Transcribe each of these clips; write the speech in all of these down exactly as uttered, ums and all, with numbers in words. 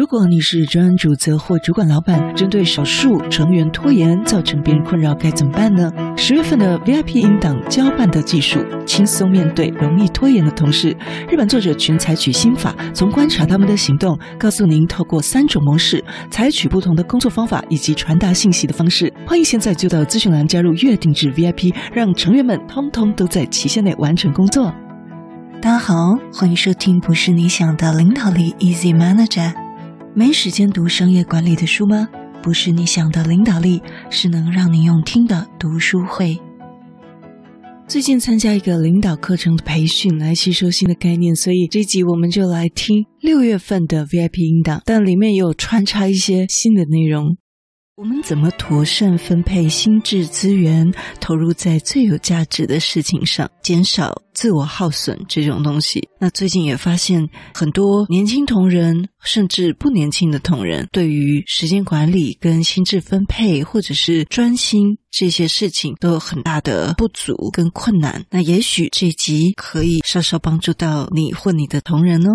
如果你是专案主责或主管老板，针对少数成员拖延造成别人困扰该怎么办呢？十月份的 V I P 音档交办的技术，轻松面对容易拖延的同事。日本作者群采取新法，从观察他们的行动，告诉您透过三种模式采取不同的工作方法以及传达信息的方式。欢迎现在就到资讯栏加入月定制 V I P， 让成员们通通都在期限内完成工作。大家好，欢迎收听不是你想的领导力 Easy Manager。没时间读商业管理的书吗？不是你想的领导力，是能让你用听的读书会。最近参加一个领导课程的培训，来吸收新的概念，所以这一集我们就来听六月份的 V I P 音档，但里面也有穿插一些新的内容。我们怎么妥善分配心智资源，投入在最有价值的事情上，减少自我耗损这种东西。那最近也发现很多年轻同仁甚至不年轻的同仁，对于时间管理跟心智分配或者是专心这些事情都有很大的不足跟困难。那也许这集可以稍稍帮助到你或你的同仁哦。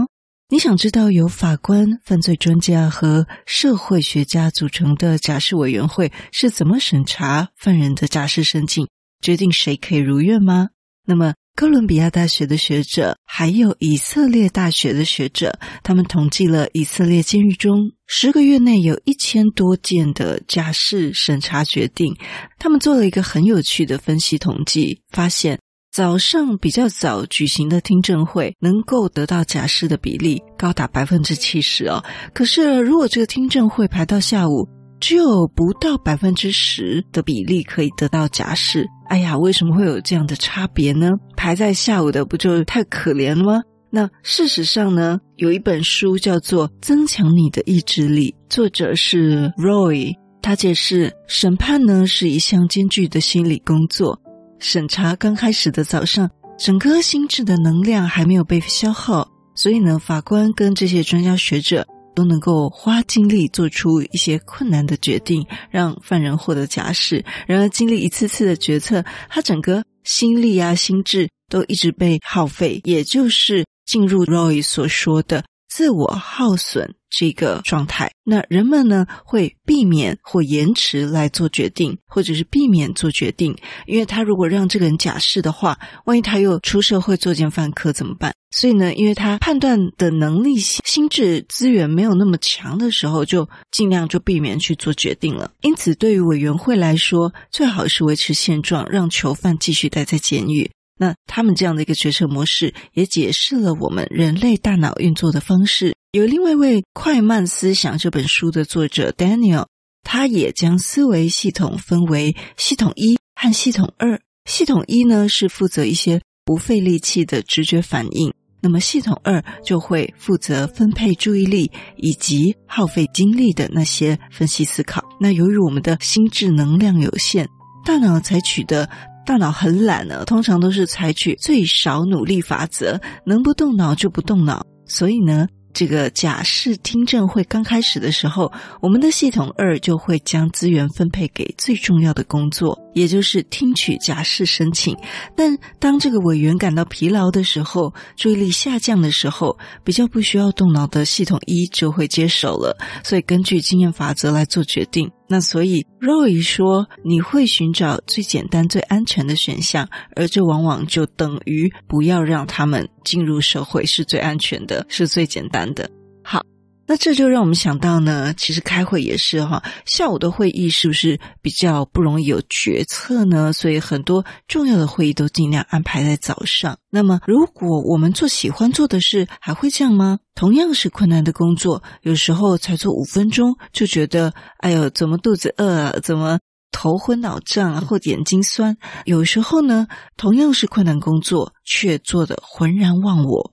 你想知道由法官、犯罪专家和社会学家组成的假释委员会是怎么审查犯人的假释申请，决定谁可以如愿吗？那么哥伦比亚大学的学者还有以色列大学的学者，他们统计了以色列监狱中十个月内有一千多件的假释审查决定。他们做了一个很有趣的分析统计，发现早上比较早举行的听证会能够得到假释的比例高达 百分之七十 哦。可是如果这个听证会排到下午，只有不到 百分之十 的比例可以得到假释。哎呀，为什么会有这样的差别呢？排在下午的不就太可怜了吗？那事实上呢，有一本书叫做《增强你的意志力》，作者是 Roy， 他解释审判呢是一项艰巨的心理工作。审查刚开始的早上，整个心智的能量还没有被消耗，所以呢，法官跟这些专家学者都能够花精力做出一些困难的决定，让犯人获得假释。然而经历一次次的决策，他整个心力啊、心智都一直被耗费，也就是进入 Roy 所说的自我耗损这个状态。那人们呢会避免或延迟来做决定，或者是避免做决定，因为他如果让这个人假释的话，万一他又出社会作奸犯科怎么办？所以呢，因为他判断的能力、心智资源没有那么强的时候，就尽量就避免去做决定了。因此对于委员会来说，最好是维持现状，让囚犯继续待在监狱。那他们这样的一个决策模式也解释了我们人类大脑运作的方式。有另外一位《快慢思想》这本书的作者 Daniel， 他也将思维系统分为系统一和系统二。系统一呢是负责一些不费力气的直觉反应，那么系统二就会负责分配注意力以及耗费精力的那些分析思考。那由于我们的心智能量有限，大脑采取的大脑很懒呢，通常都是采取最少努力法则，能不动脑就不动脑。所以呢，这个假释听证会刚开始的时候，我们的系统二就会将资源分配给最重要的工作，也就是听取假释申请。但当这个委员感到疲劳的时候，注意力下降的时候，比较不需要动脑的系统一就会接手了，所以根据经验法则来做决定。那所以 Roy 说，你会寻找最简单最安全的选项，而这往往就等于不要让他们进入社会，是最安全的，是最简单的。好，那这就让我们想到呢，其实开会也是哈，下午的会议是不是比较不容易有决策呢？所以很多重要的会议都尽量安排在早上。那么如果我们做喜欢做的事，还会这样吗？同样是困难的工作，有时候才做五分钟就觉得哎呦，怎么肚子饿啊，怎么头昏脑胀啊，或眼睛酸。有时候呢，同样是困难工作，却做得浑然忘我。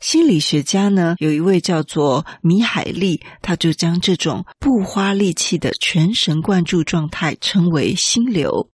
心理学家呢，有一位叫做米海利，他就将这种不花力气的全神贯注状态称为心流。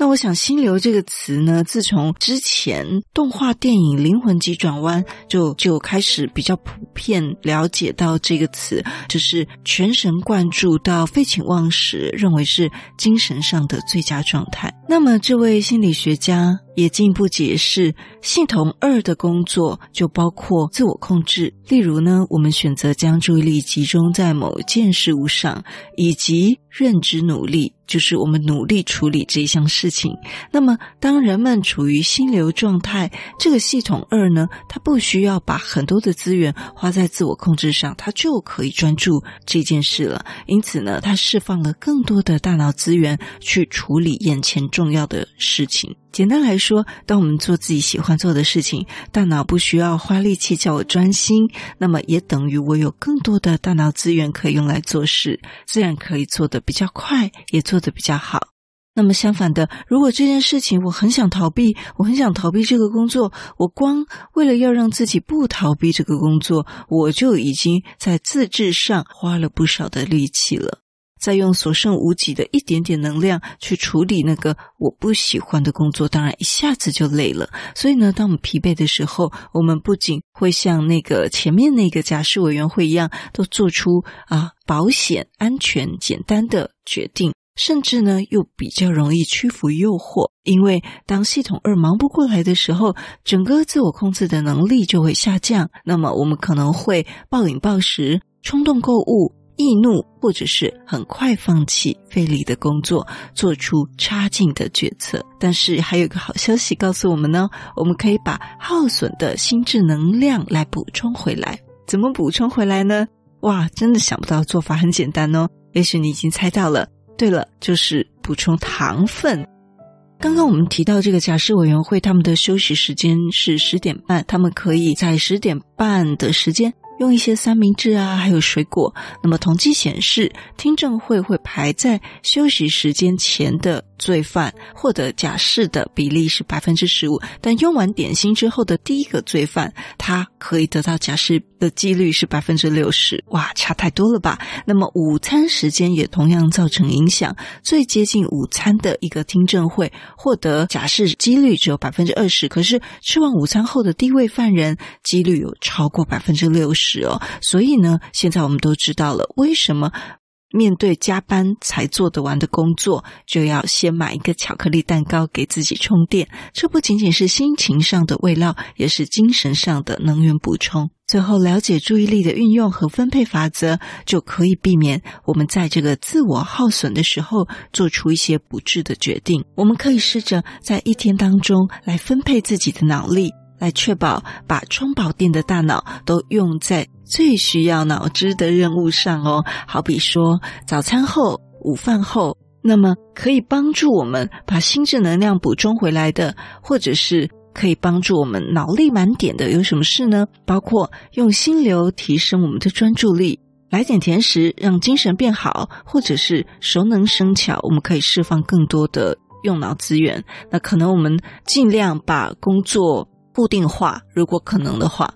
那我想心流这个词呢，自从之前动画电影《灵魂急转弯》就就开始比较普遍了解到这个词，就是全神贯注到废寝忘食，认为是精神上的最佳状态。那么这位心理学家也进一步解释，系统二的工作就包括自我控制，例如呢，我们选择将注意力集中在某件事物上，以及认知努力，就是我们努力处理这一项事情。那么当人们处于心流状态，这个系统二呢，它不需要把很多的资源花在自我控制上，它就可以专注这件事了。因此呢，它释放了更多的大脑资源去处理眼前重要的事情。简单来说，当我们做自己喜欢做的事情，大脑不需要花力气叫我专心，那么也等于我有更多的大脑资源可以用来做事，自然可以做得比较快，也做得比较好。那么相反的，如果这件事情我很想逃避，我很想逃避这个工作，我光为了要让自己不逃避这个工作，我就已经在自制上花了不少的力气了。再用所剩无几的一点点能量去处理那个我不喜欢的工作，当然一下子就累了。所以呢，当我们疲惫的时候，我们不仅会像那个前面那个假释委员会一样，都做出啊保险、安全、简单的决定，甚至呢又比较容易屈服诱惑。因为当系统二忙不过来的时候，整个自我控制的能力就会下降，那么我们可能会暴饮暴食、冲动购物、易怒，或者是很快放弃费力的工作，做出差劲的决策。但是还有一个好消息告诉我们呢，我们可以把耗损的心智能量来补充回来。怎么补充回来呢？哇，真的想不到，做法很简单哦，也许你已经猜到了。对了，就是补充糖分。刚刚我们提到这个假释委员会，他们的休息时间是十点半，他们可以在十点半的时间用一些三明治啊，还有水果。那么统计显示，听证会会排在休息时间前的罪犯获得假释的比例是 百分之十五， 但用完点心之后的第一个罪犯，他可以得到假释的几率是 百分之六十。 哇，差太多了吧。那么午餐时间也同样造成影响，最接近午餐的一个听证会获得假释几率只有 百分之二十， 可是吃完午餐后的第一位犯人几率有超过 百分之六十哦。所以呢，现在我们都知道了，为什么面对加班才做得完的工作，就要先买一个巧克力蛋糕给自己充电。这不仅仅是心情上的慰劳，也是精神上的能源补充。最后，了解注意力的运用和分配法则，就可以避免我们在这个自我耗损的时候做出一些不智的决定。我们可以试着在一天当中来分配自己的脑力，来确保把充饱电的大脑都用在最需要脑汁的任务上哦。好比说早餐后、午饭后，那么可以帮助我们把心智能量补充回来的，或者是可以帮助我们脑力满点的有什么事呢？包括用心流提升我们的专注力，来点甜食让精神变好，或者是熟能生巧，我们可以释放更多的用脑资源。那可能我们尽量把工作固定化，如果可能的话。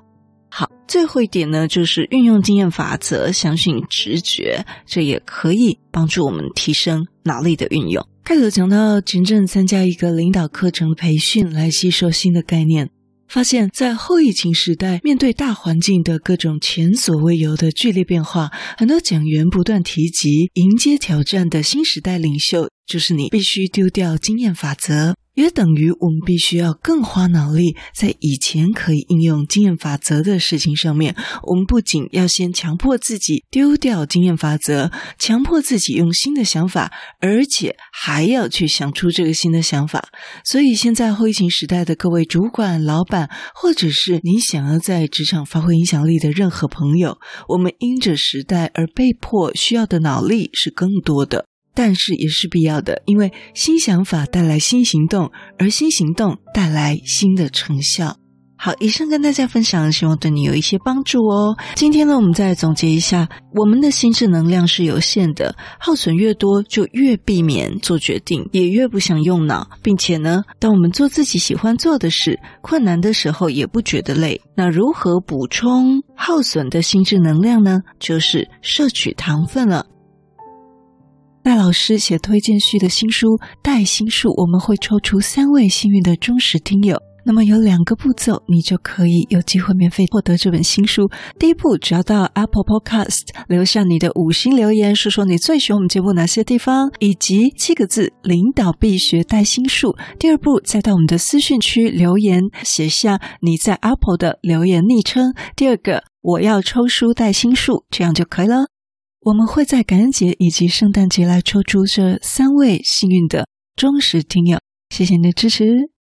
好，最后一点呢，就是运用经验法则，相信直觉，这也可以帮助我们提升脑力的运用。开头讲到真正参加一个领导课程的培训来吸收新的概念，发现在后疫情时代，面对大环境的各种前所未有的剧烈变化，很多讲员不断提及，迎接挑战的新时代领袖，就是你必须丢掉经验法则，也等于我们必须要更花脑力在以前可以应用经验法则的事情上面。我们不仅要先强迫自己丢掉经验法则，强迫自己用新的想法，而且还要去想出这个新的想法。所以现在后疫情时代的各位主管、老板，或者是你想要在职场发挥影响力的任何朋友，我们因着时代而被迫需要的脑力是更多的，但是也是必要的，因为新想法带来新行动，而新行动带来新的成效。好，以上跟大家分享，希望对你有一些帮助哦。今天呢，我们再总结一下，我们的心智能量是有限的，耗损越多，就越避免做决定，也越不想用脑，并且呢，当我们做自己喜欢做的事，困难的时候也不觉得累。那如何补充耗损的心智能量呢？就是摄取糖分了。麦老师写推荐序的新书《带心术》，我们会抽出三位幸运的忠实听友。那么有两个步骤，你就可以有机会免费获得这本新书。第一步，只要到 Apple Podcast 留下你的五星留言，说说你最喜欢我们节目哪些地方，以及七个字领导必学带心术。第二步，再到我们的私讯区留言，写下你在 Apple 的留言昵称。第二个，我要抽书带心术，这样就可以了。我们会在感恩节以及圣诞节来抽出这三位幸运的忠实听友。谢谢你的支持。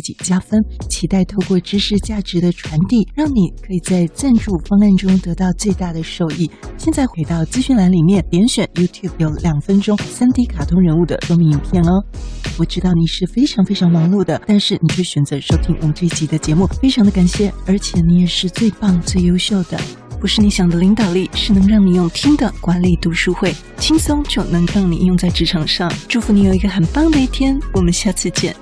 己加分，期待透过知识价值的传递，让你可以在赞助方案中得到最大的受益。现在回到资讯栏里面，点选 YouTube 有两分钟 三 D 卡通人物的说明影片哦。我知道你是非常非常忙碌的，但是你却选择收听我们这一集的节目，非常的感谢，而且你也是最棒最优秀的。不是你想的领导力，是能让你用听的管理读书会，轻松就能让你用在职场上。祝福你有一个很棒的一天，我们下次见。